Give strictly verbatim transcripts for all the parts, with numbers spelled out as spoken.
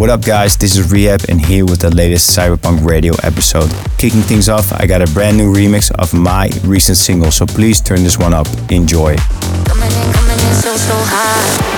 What up, guys? This is R three H A B and here with the latest Cyberpunk Radio episode. Kicking things off, I got a brand new remix of my recent single, so please turn this one up. Enjoy. Coming in, coming in so, so high.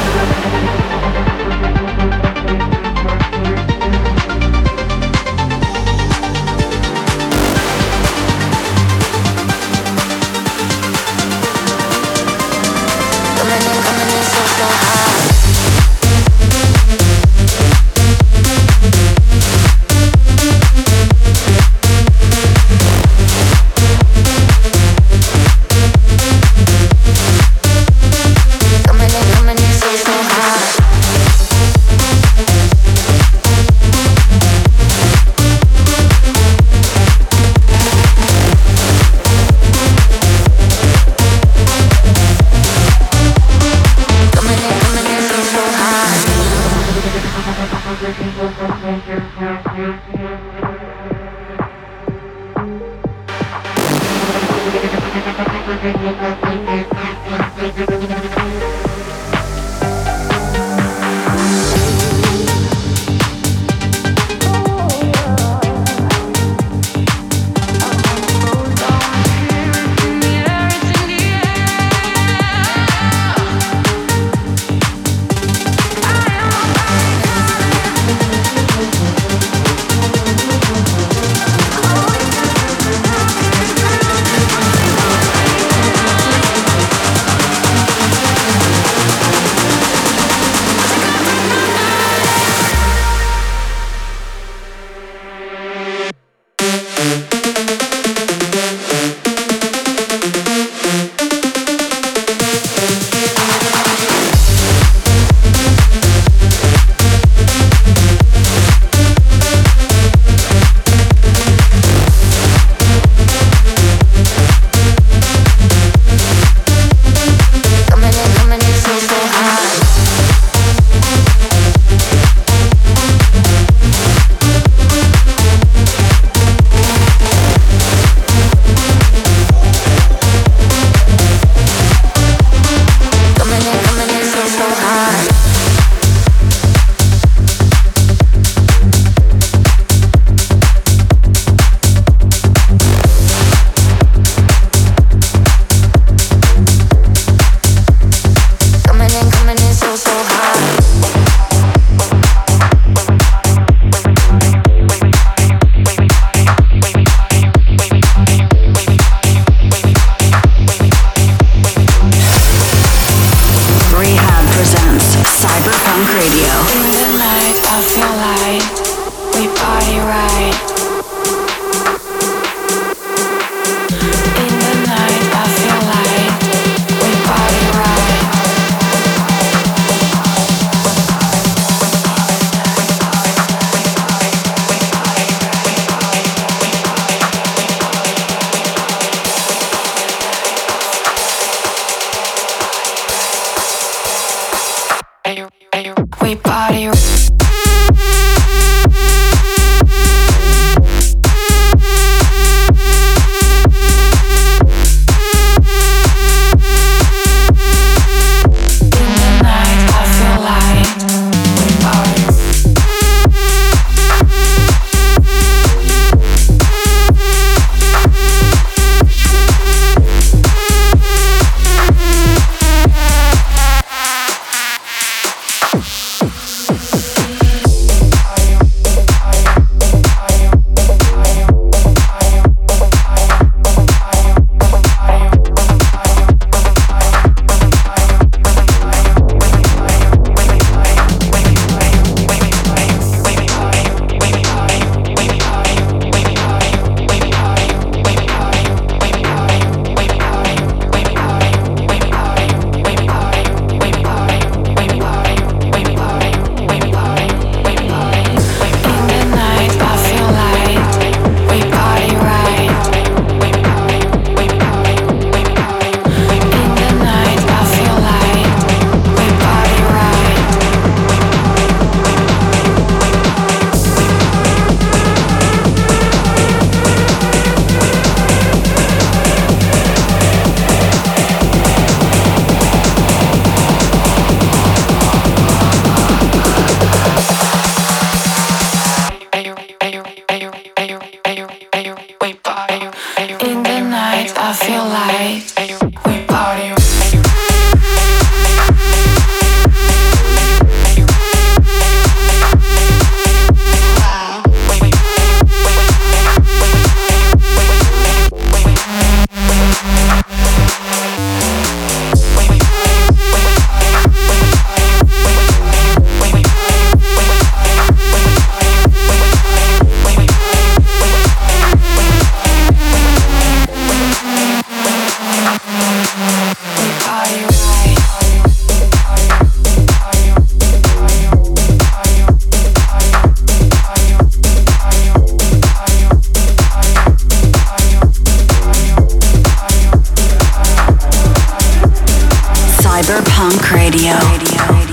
Cyberpunk Radio. Radio.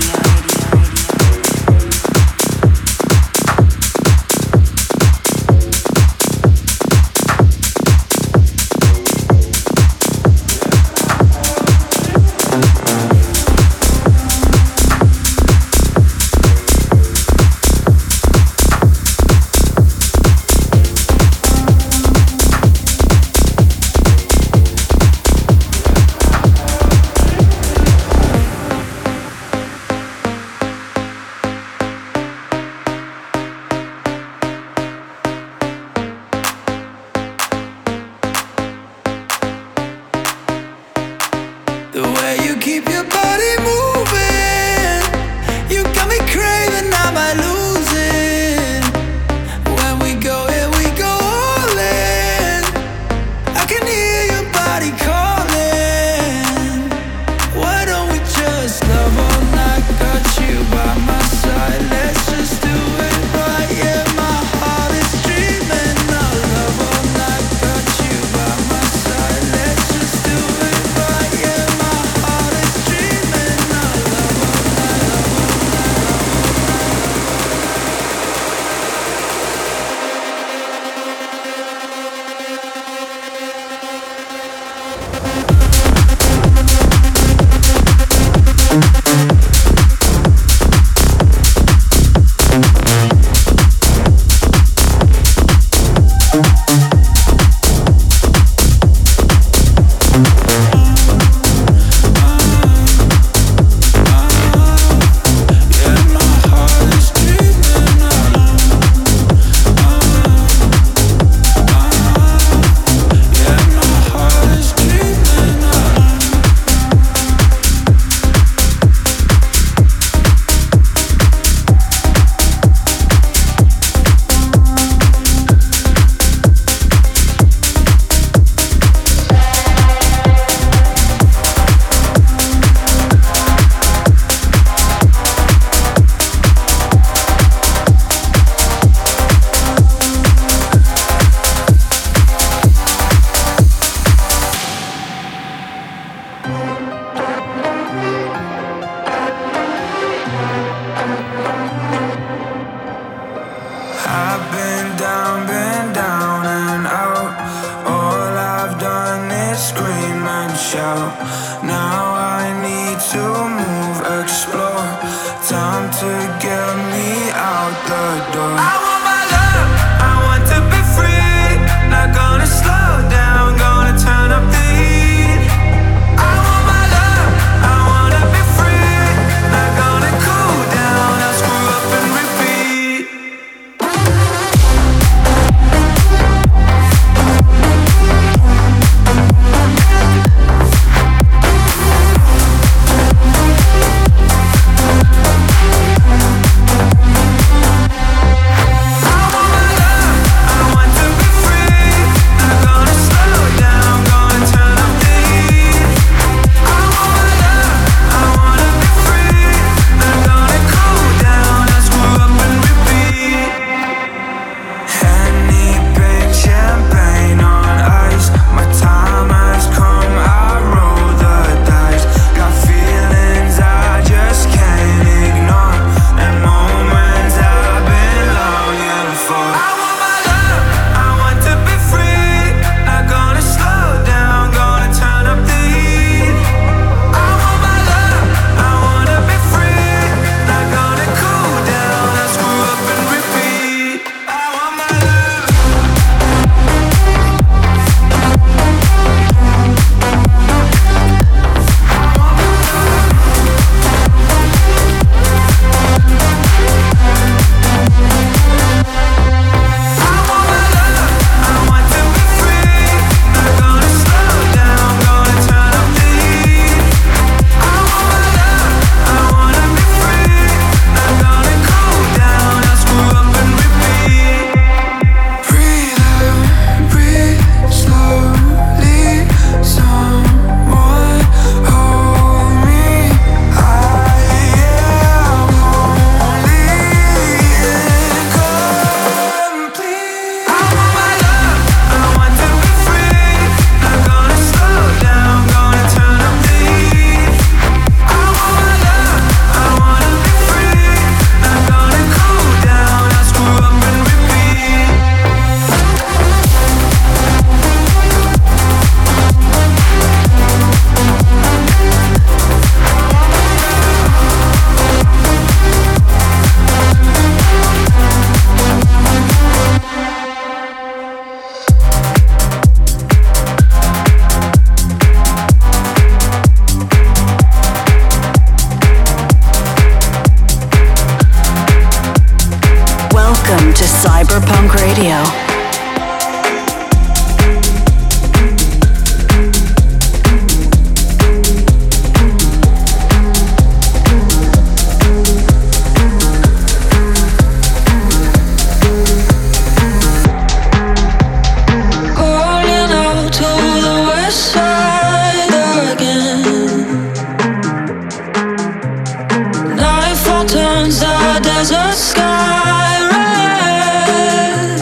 was a sky red.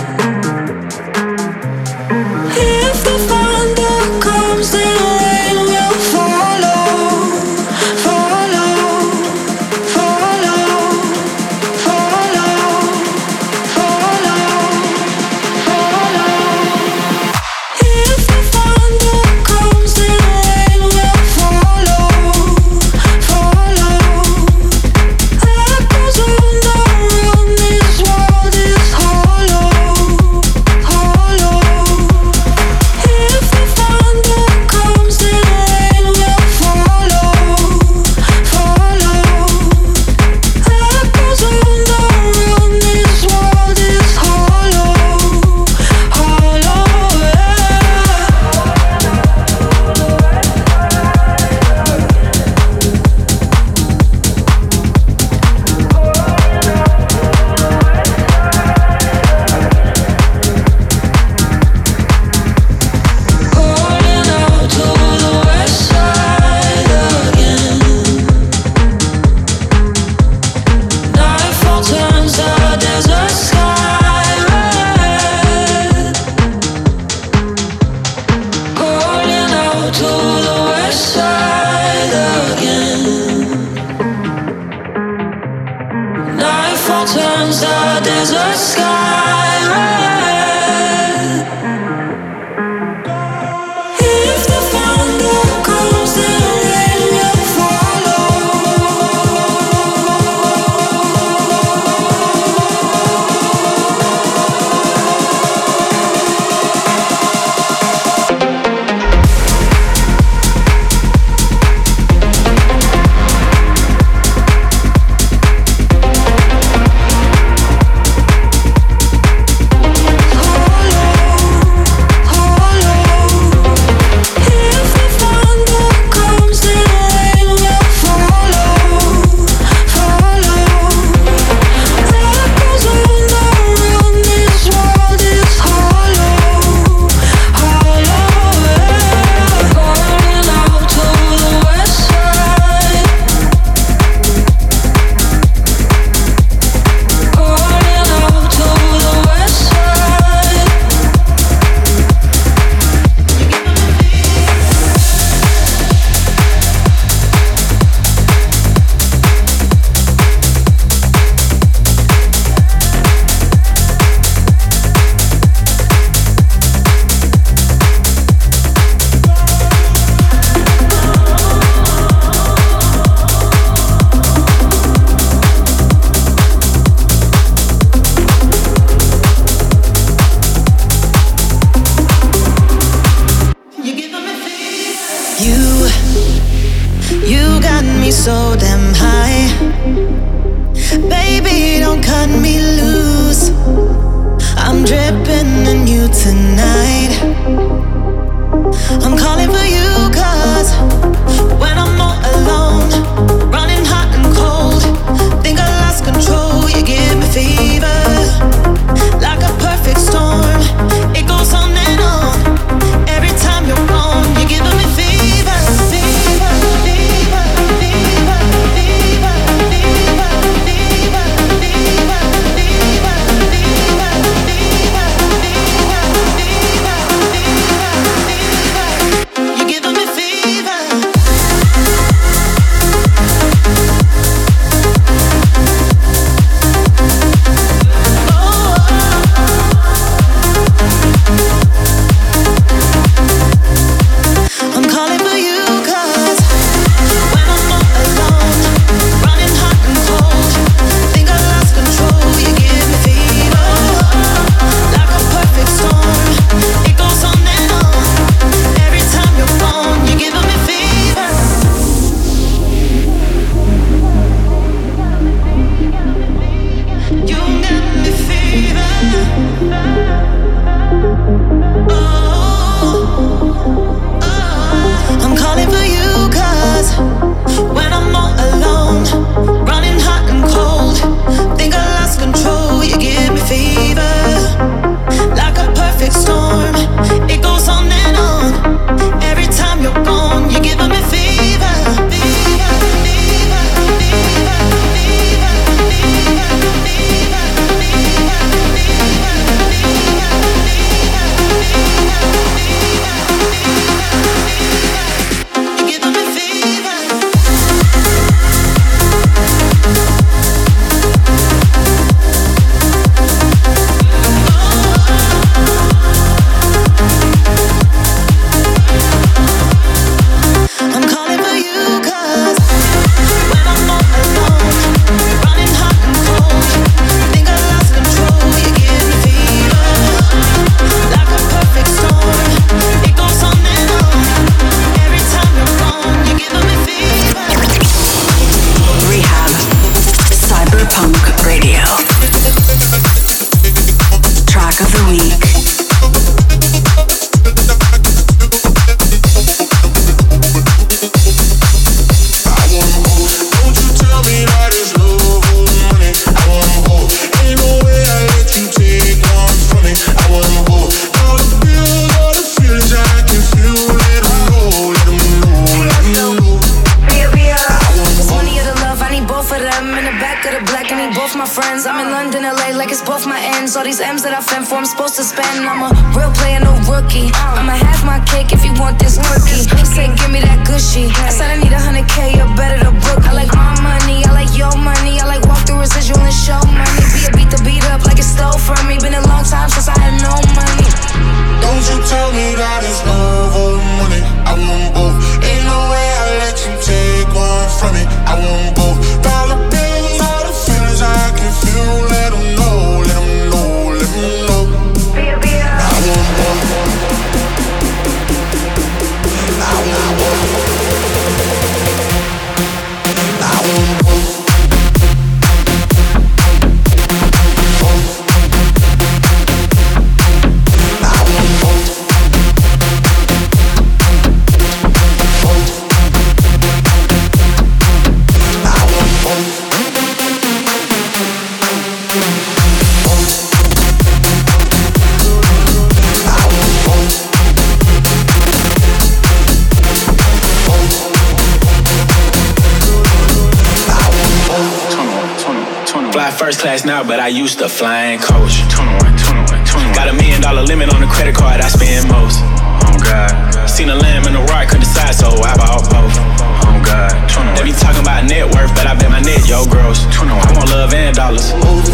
If the thunder comes, the rain will follow, follow, follow, follow, follow, follow. If the thunder comes, the rain will follow, follow. Echoes on the room, this world is hollow, hollow. If the thunder comes, the rain will follow, follow. Echoes on the room, this world is hollow, hollow, yeah. Calling out to the west side again. Nightfall turns the desert sky red. Calling out to the west side again. Nightfall turns the desert sky red. If the thunder comes, the rain will follow. If the thunder comes, the rain will follow, follow. Echoes on the room, this world is hollow, hollow, yeah. Calling out to the west side. Calling out to the west side. You, you got me so damn high. Baby, don't cut me loose. I'm dripping in you tonight. I'm calling for you, cause when I'm all alone, running hot and cold, think I lost control. You give me fever, like a perfect storm. It goes on and on. Every time you're wrong, you're giving me fever. You're giving me fever. of the black and we both my friends. I'm in London, L A, like it's both my ends. All these M's that I fend for, I'm supposed to spend. I'm a real player, no rookie. I'ma have my cake if you want this quirky. Say, give me that Gucci. I said I need a hundred K, you're better to book. I like my money, I like your money. I like walk through residual and show money. Be a beat the beat up like it stole from me. Been a long time since I had no money. Don't you tell me that it's love or money. I want both. Ain't no way I let you take one from me. I want both. Dollar bills, all the feelings I can feel. Let them know, let them know, let them know. I want both. I want both. I want both. First class now, but I used to fly in coach. twenty-one, twenty-one, twenty-one. Got a million dollar limit on the credit card, I spend most. Oh God. Seen a lamb and a rock, couldn't decide, so I bought both. Oh God. twenty-one. They be talking about net worth, but I bet my net, yo, gross. twenty-one. I want love and dollars. Oof.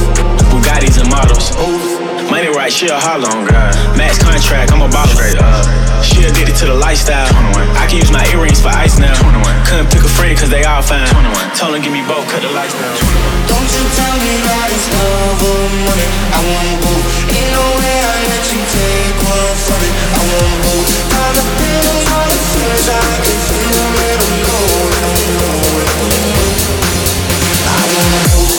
Bugattis and models. Oof. Money right, she'll holler. Oh God. Max contract, I'm a baller. Straight up. She addicted to the lifestyle. twenty-one. I can use my earrings for ice now. twenty-one. Couldn't pick a friend, cause they all fine. twenty-one. Told them give me both, cut the lights down. twenty-one. Don't you tell me that it's love or money. I want both. Ain't no way I let you take one from me. I want both. All the feelings, all the feelings I can feel. Let them go, let them go, let them go. I want both.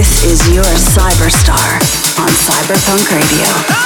This is your CYB3R on Cyberpunk Radio.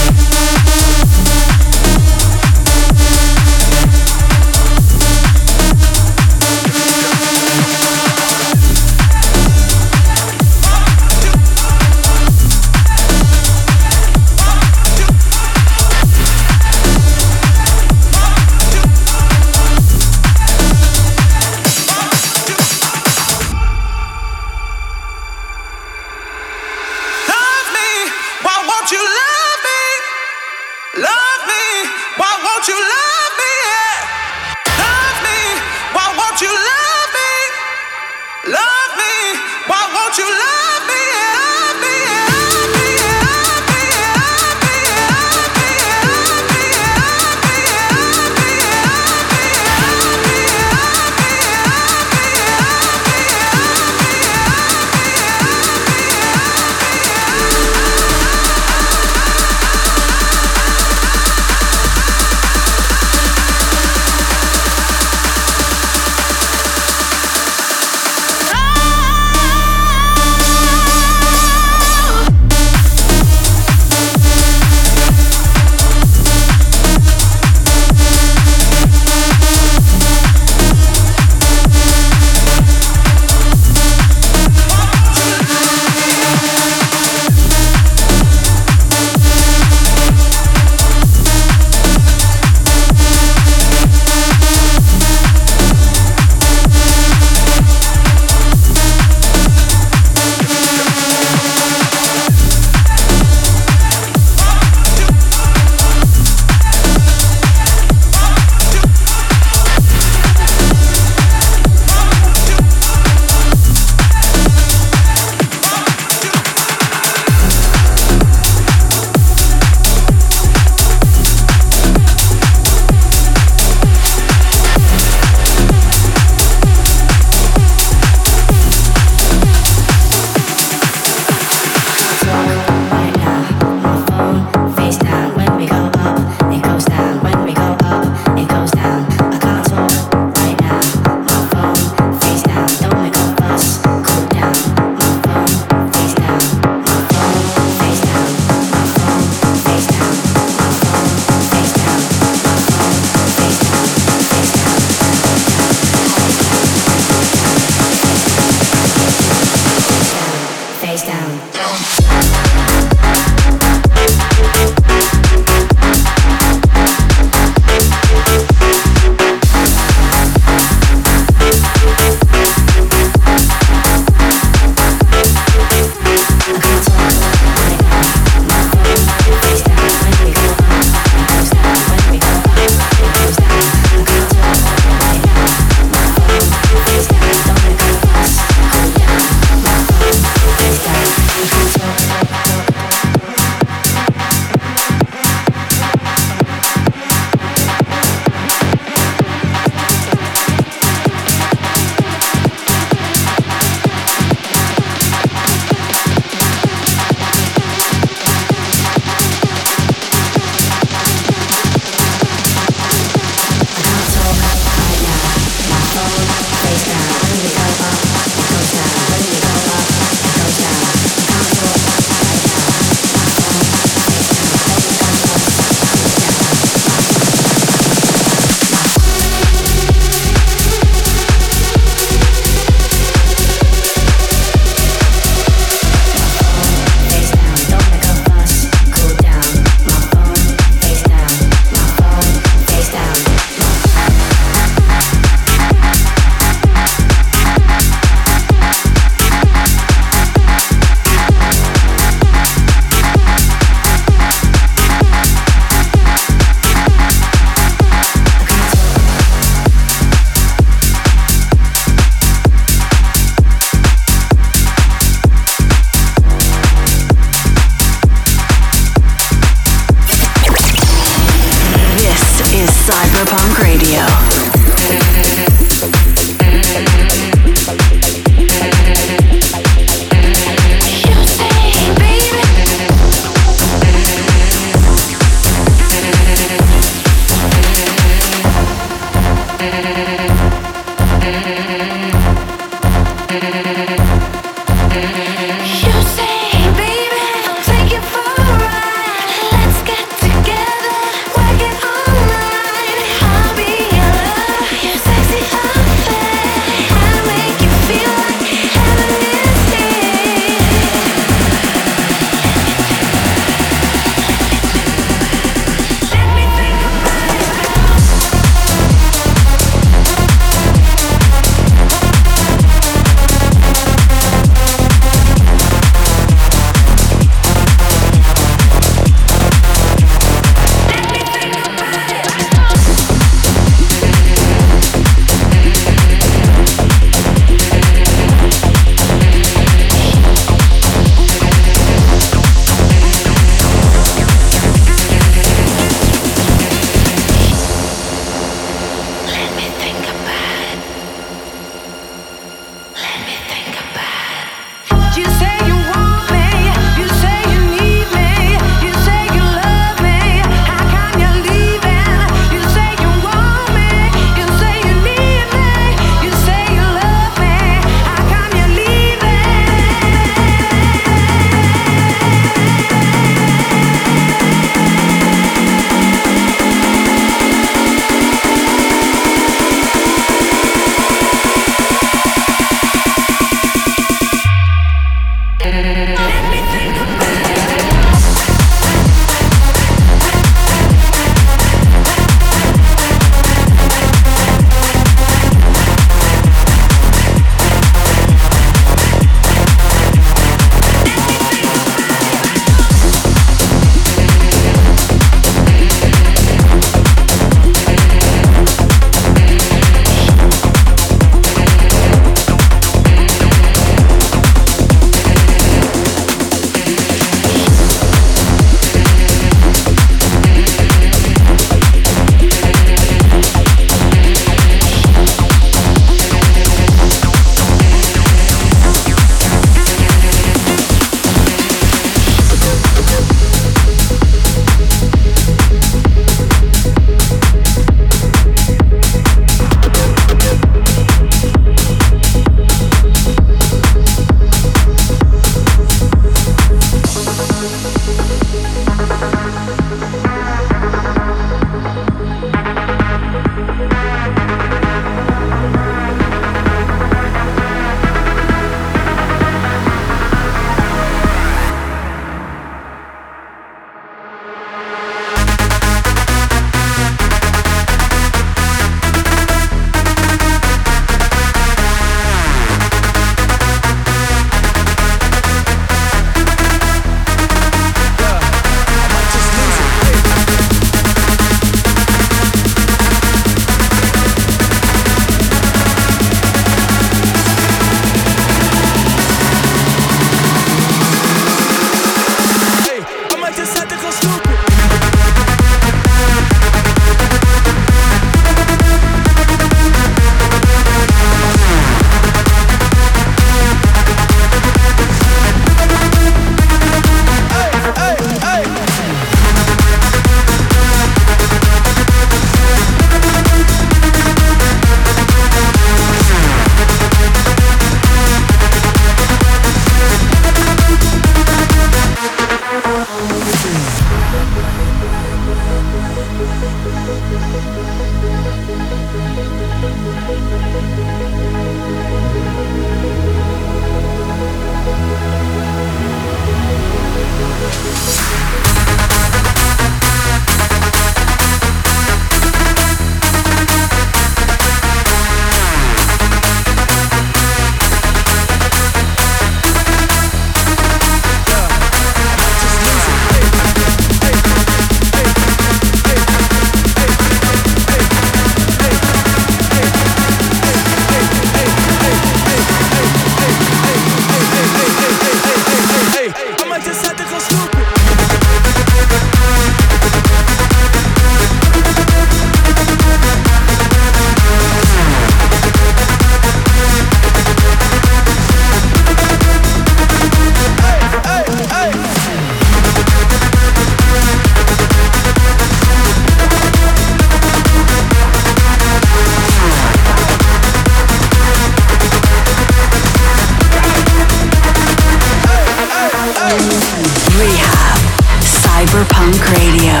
Cyberpunk Radio.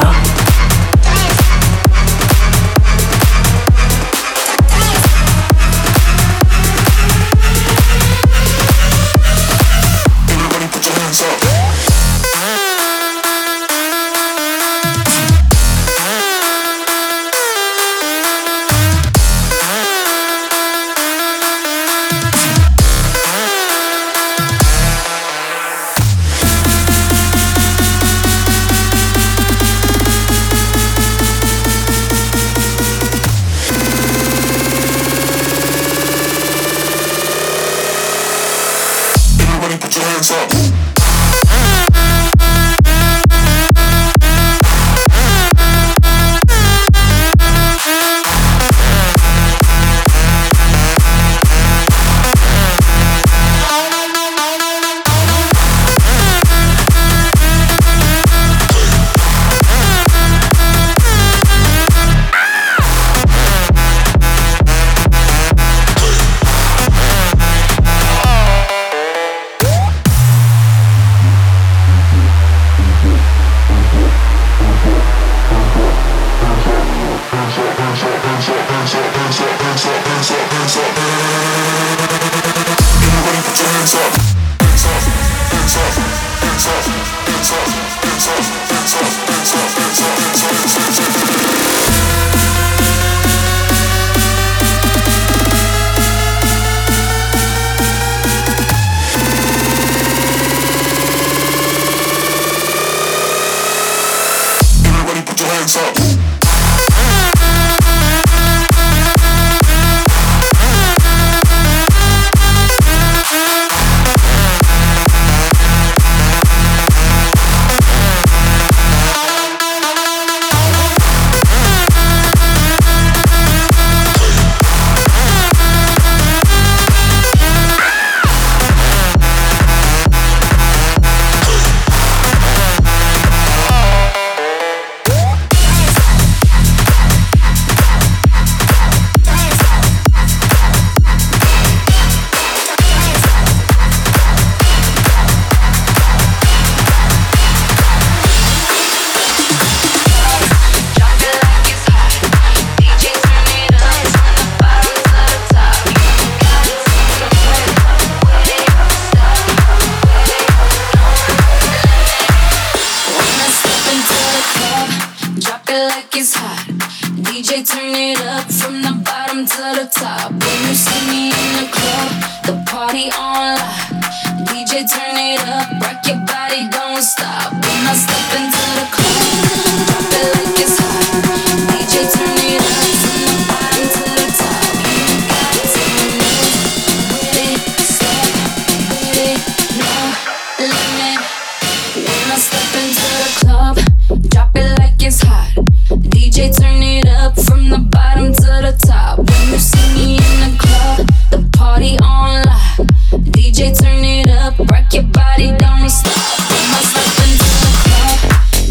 Turn it up, rock your body, don't stop. When I step into the club,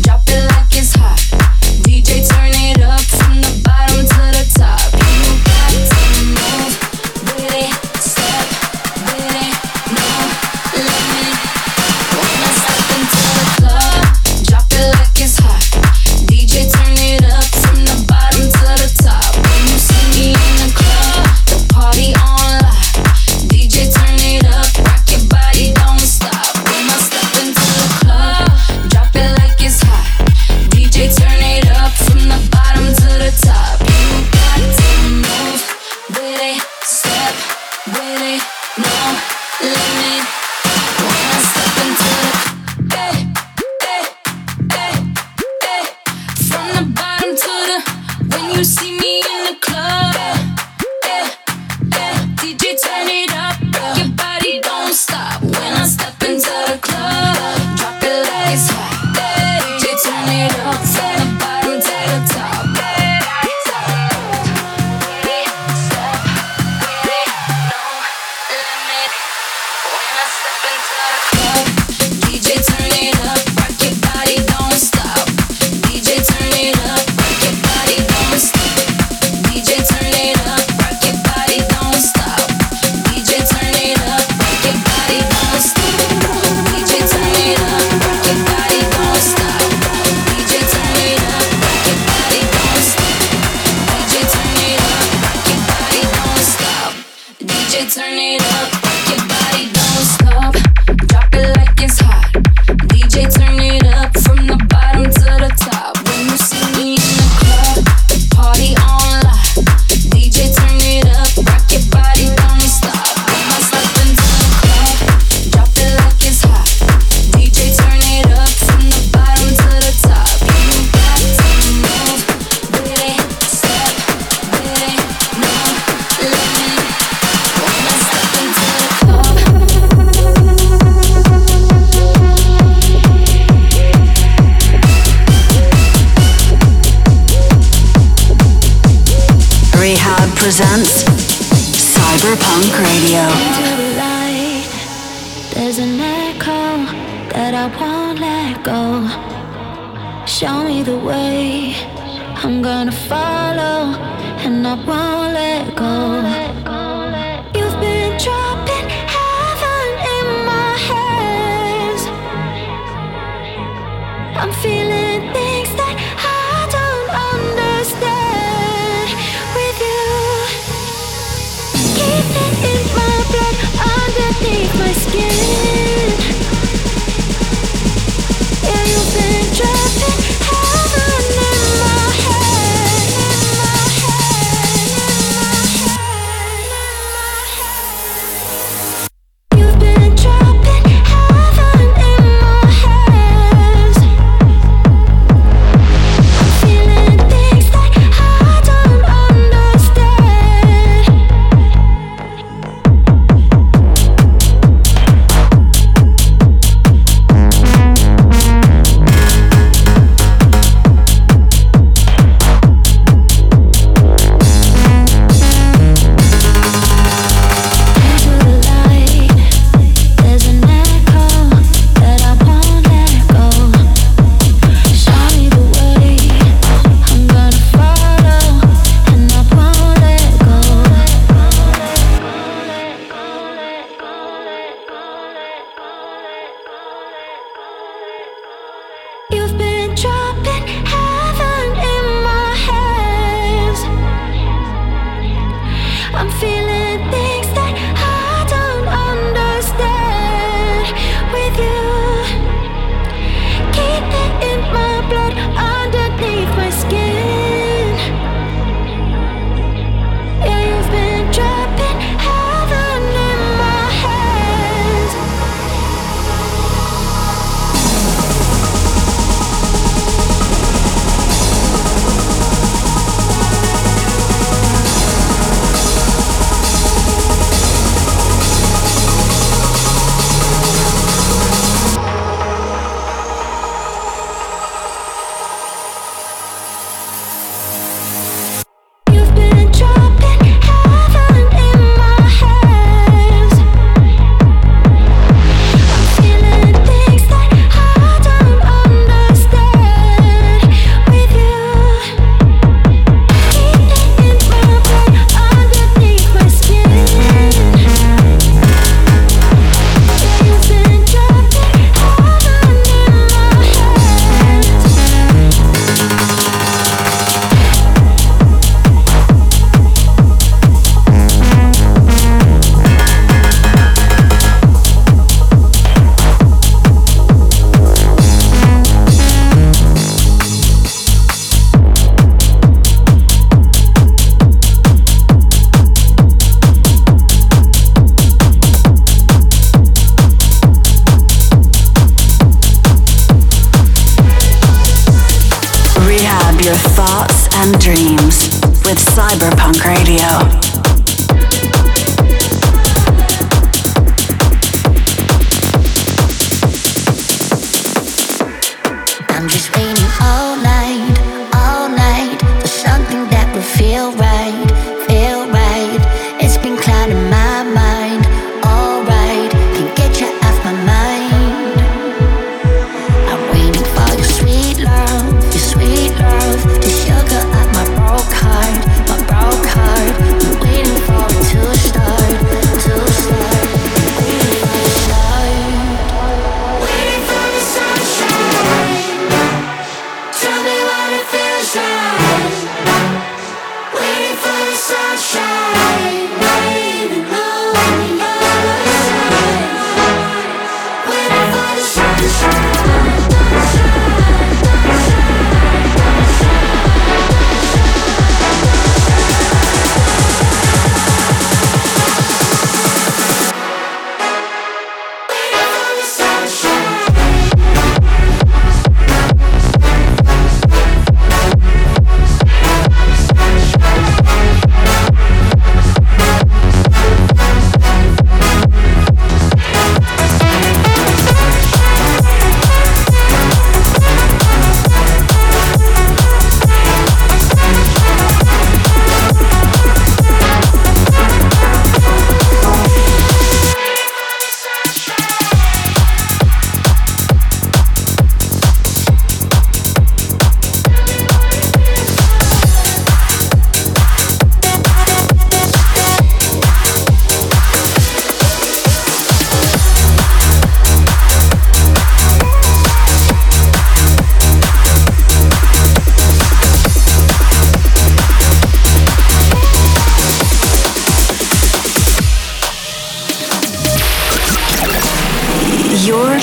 drop it. say turn it up, your body don't stop, drop it like it's hot, D J turn it up, from the bottom to the top, when you see me in the club, party on lock, D J turn it up, rock your body, don't stop, put my stuff into the club, drop it like it's hot, D J turn it up, from the bottom to the top, you got to move, with it, step, with it, no, let me. R three H A B presents Cyberpunk Radio. Into the light, there's an echo that I won't let go. Show me the way, I'm gonna follow, and I won't let go. You've been dropping heaven in my hands. I'm feeling things that I don't understand with you. Keep it in my blood, underneath my skin. Yeah, you've been dropping heaven in my head, in my head, in my head. You've been dropping heaven in my hands. I'm feeling things that I don't understand. Into the light, there's an echo that I won't let go. Show me the way, I'm gonna follow, and I won't let go. You've been dropping heaven in my hands. I'm feeling things that I don't understand with you. Keep it in my blood, underneath my skin. Yeah, you've been dropping heaven in my hands. You've been dropping heaven in my hands. I'm feeling things that I don't understand with you. Keep it in my blood, underneath my skin. Yeah, you've been dropping heaven in my hands. Rehab your thoughts and dreams with Cyberpunk Radio. I'm just waiting all night, all night for something that will feel right, feel right. It's been clouding my mind, alright. Can't get you off my mind. I'm waiting for your sweet love, your sweet love, the sugar of my broke heart, my broke heart.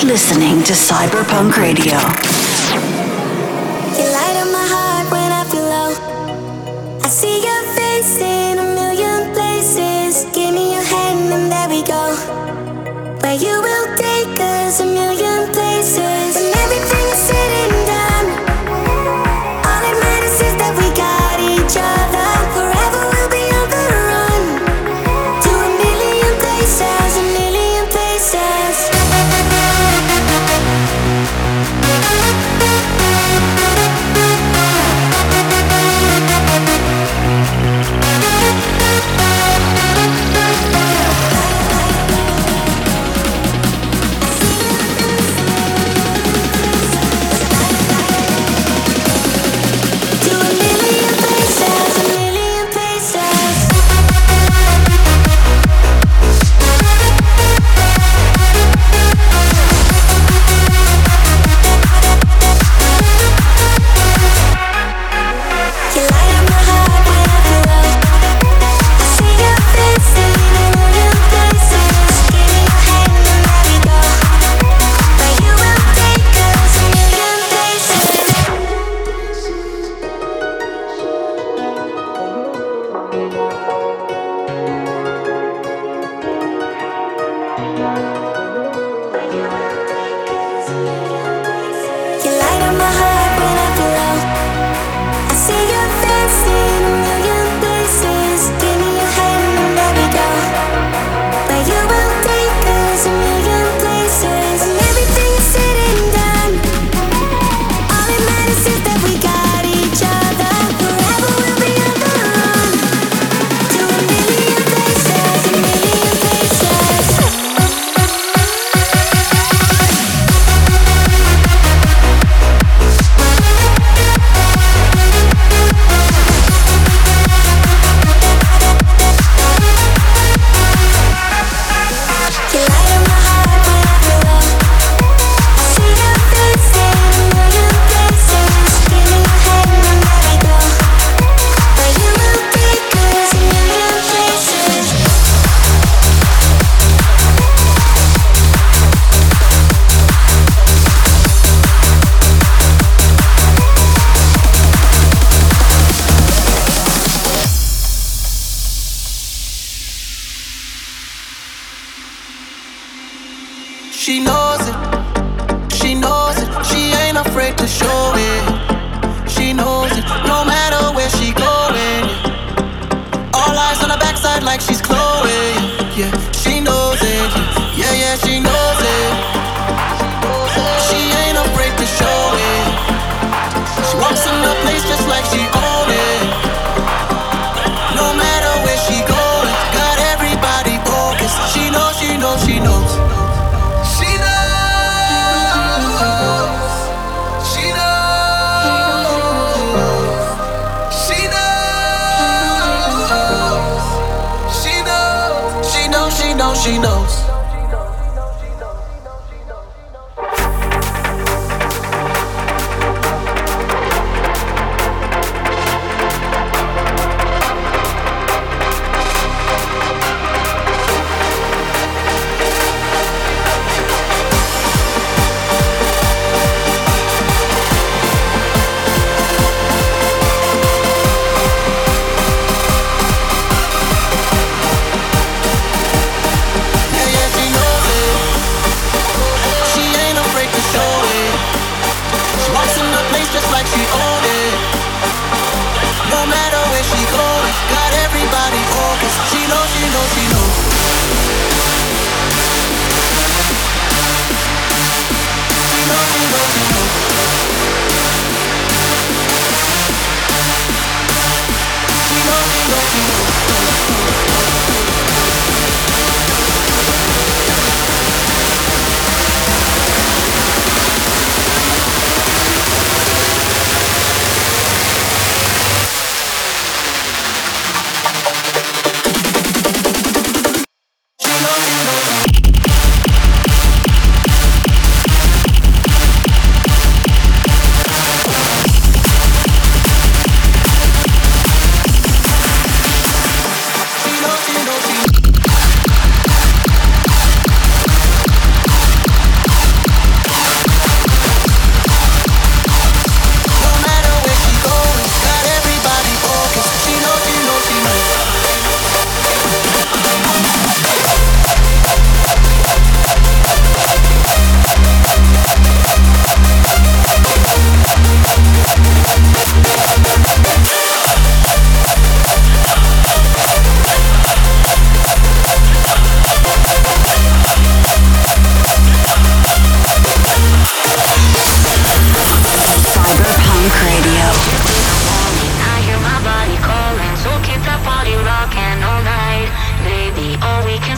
You're listening to Cyberpunk Radio. You light up my heart when I feel low. I see your face in a million places. Give me your hand and there we go. Where you will take us, a million places. When everything is said and done, all it matters is that we got each other. Forever we'll be on the run to a million places, a million places.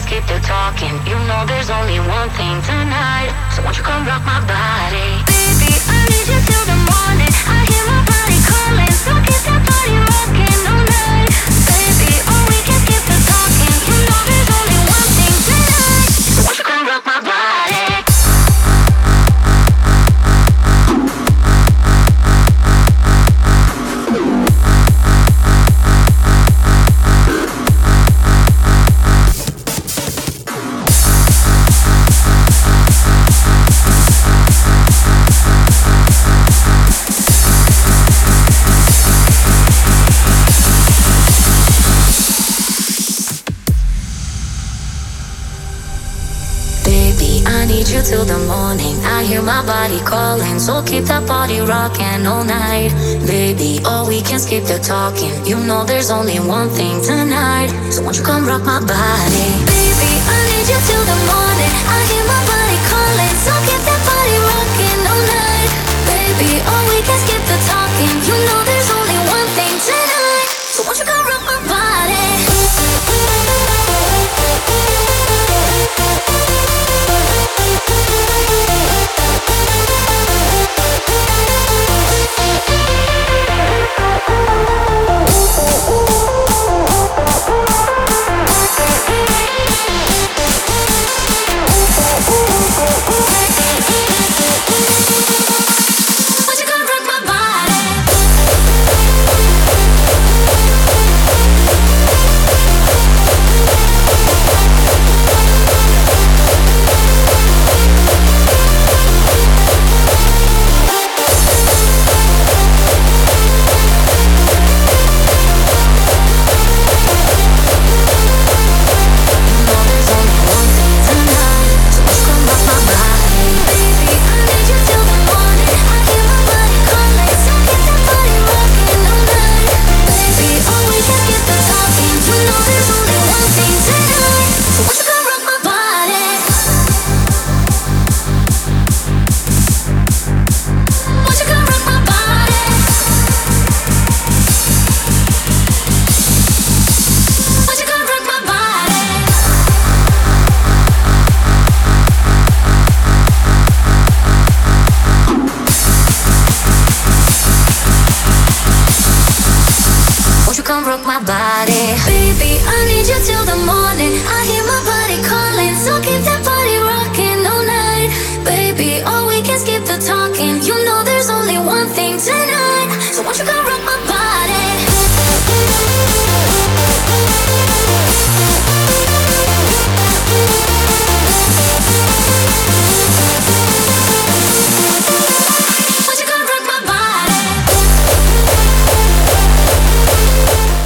keep the talking. You know there's only one thing tonight, so won't you come rock my body? Baby, I need you till the morning. I hear my body calling, so keep that body rocking all night. Baby, oh, we can keep the talking. You know there's only one thing tonight, so won't you come rock my body? Till the morning, I hear my body calling, so keep that body rocking all night. Baby, oh, we can skip the talking. You know there's only one thing tonight, so won't you come rock my body? Baby, I need you till the morning. I hear my body calling, so keep that body rocking all night. Baby, oh, we can skip the talking. You know there's only one thing tonight, so won't you come rock my body?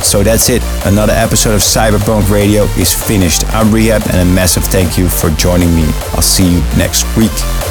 So that's it. Another episode of Cyberpunk Radio is finished. I'm R three H A B, and a massive thank you for joining me. I'll see you next week.